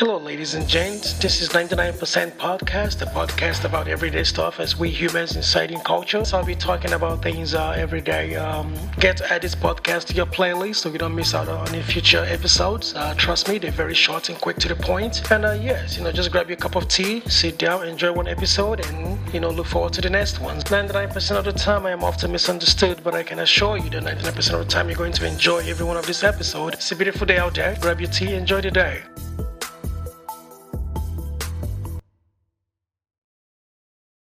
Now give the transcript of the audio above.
Hello ladies and gents, this is 99% Podcast, a podcast about everyday stuff as we humans inside in culture. So I'll be talking about things every day. Get to add this podcast to your playlist so you don't miss out on any future episodes. Trust me, they're very short and quick to the point. And just grab your cup of tea, sit down, enjoy one episode, and look forward to the next ones. 99% of the time I am often misunderstood, but I can assure you that 99% of the time you're going to enjoy every one of this episode. It's a beautiful day out there. Grab your tea, enjoy the day.